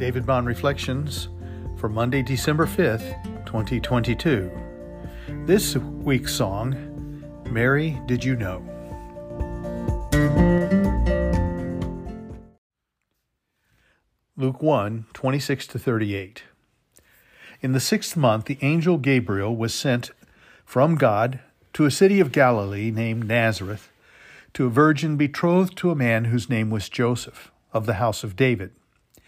David Bond Reflections for Monday, December 5th, 2022. This week's song, Mary, Did You Know? Luke 1, 26-38. In the sixth month, the angel Gabriel was sent from God to a city of Galilee named Nazareth, to a virgin betrothed to a man whose name was Joseph, of the house of David.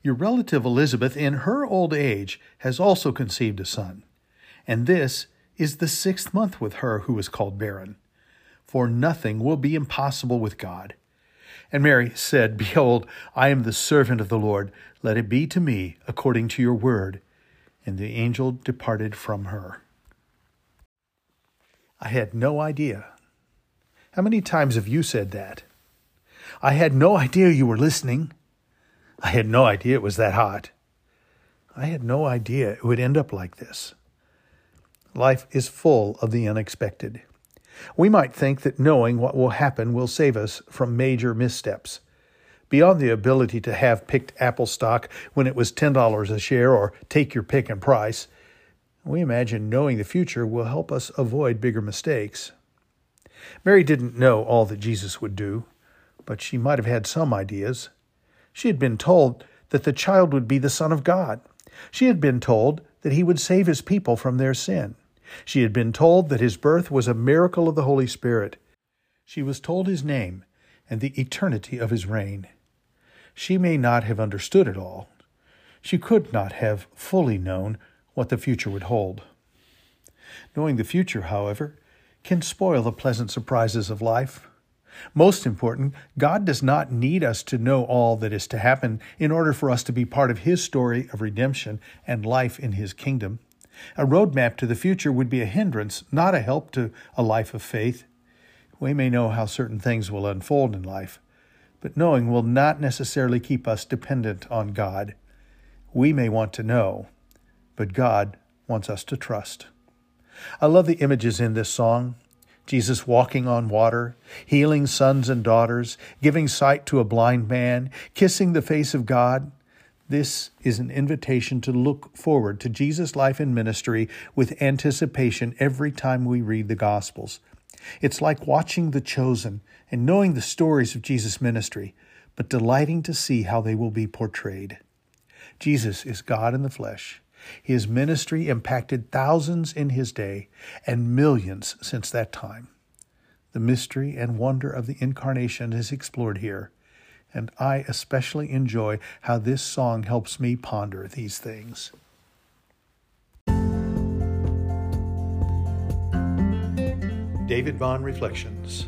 your relative Elizabeth, in her old age, has also conceived a son. And this is the sixth month with her who is called barren. For nothing will be impossible with God." And Mary said, "Behold, I am the servant of the Lord. Let it be to me according to your word." And the angel departed from her. I had no idea. How many times have you said that? I had no idea you were listening. I had no idea it was that hot. I had no idea it would end up like this. Life is full of the unexpected. We might think that knowing what will happen will save us from major missteps. Beyond the ability to have picked Apple stock when it was $10 a share or take your pick and price, we imagine knowing the future will help us avoid bigger mistakes. Mary didn't know all that Jesus would do, but she might have had some ideas. She had been told that the child would be the Son of God. She had been told that he would save his people from their sin. She had been told that his birth was a miracle of the Holy Spirit. She was told his name and the eternity of his reign. She may not have understood it all. She could not have fully known what the future would hold. Knowing the future, however, can spoil the pleasant surprises of life. Most important, God does not need us to know all that is to happen in order for us to be part of his story of redemption and life in his kingdom. A roadmap to the future would be a hindrance, not a help to a life of faith. We may know how certain things will unfold in life, but knowing will not necessarily keep us dependent on God. We may want to know, but God wants us to trust. I love the images in this song. Jesus walking on water, healing sons and daughters, giving sight to a blind man, kissing the face of God. This is an invitation to look forward to Jesus' life and ministry with anticipation every time we read the Gospels. It's like watching The Chosen and knowing the stories of Jesus' ministry, but delighting to see how they will be portrayed. Jesus is God in the flesh. His ministry impacted thousands in his day and millions since that time. The mystery and wonder of the Incarnation is explored here, and I especially enjoy how this song helps me ponder these things. David Bond Reflections.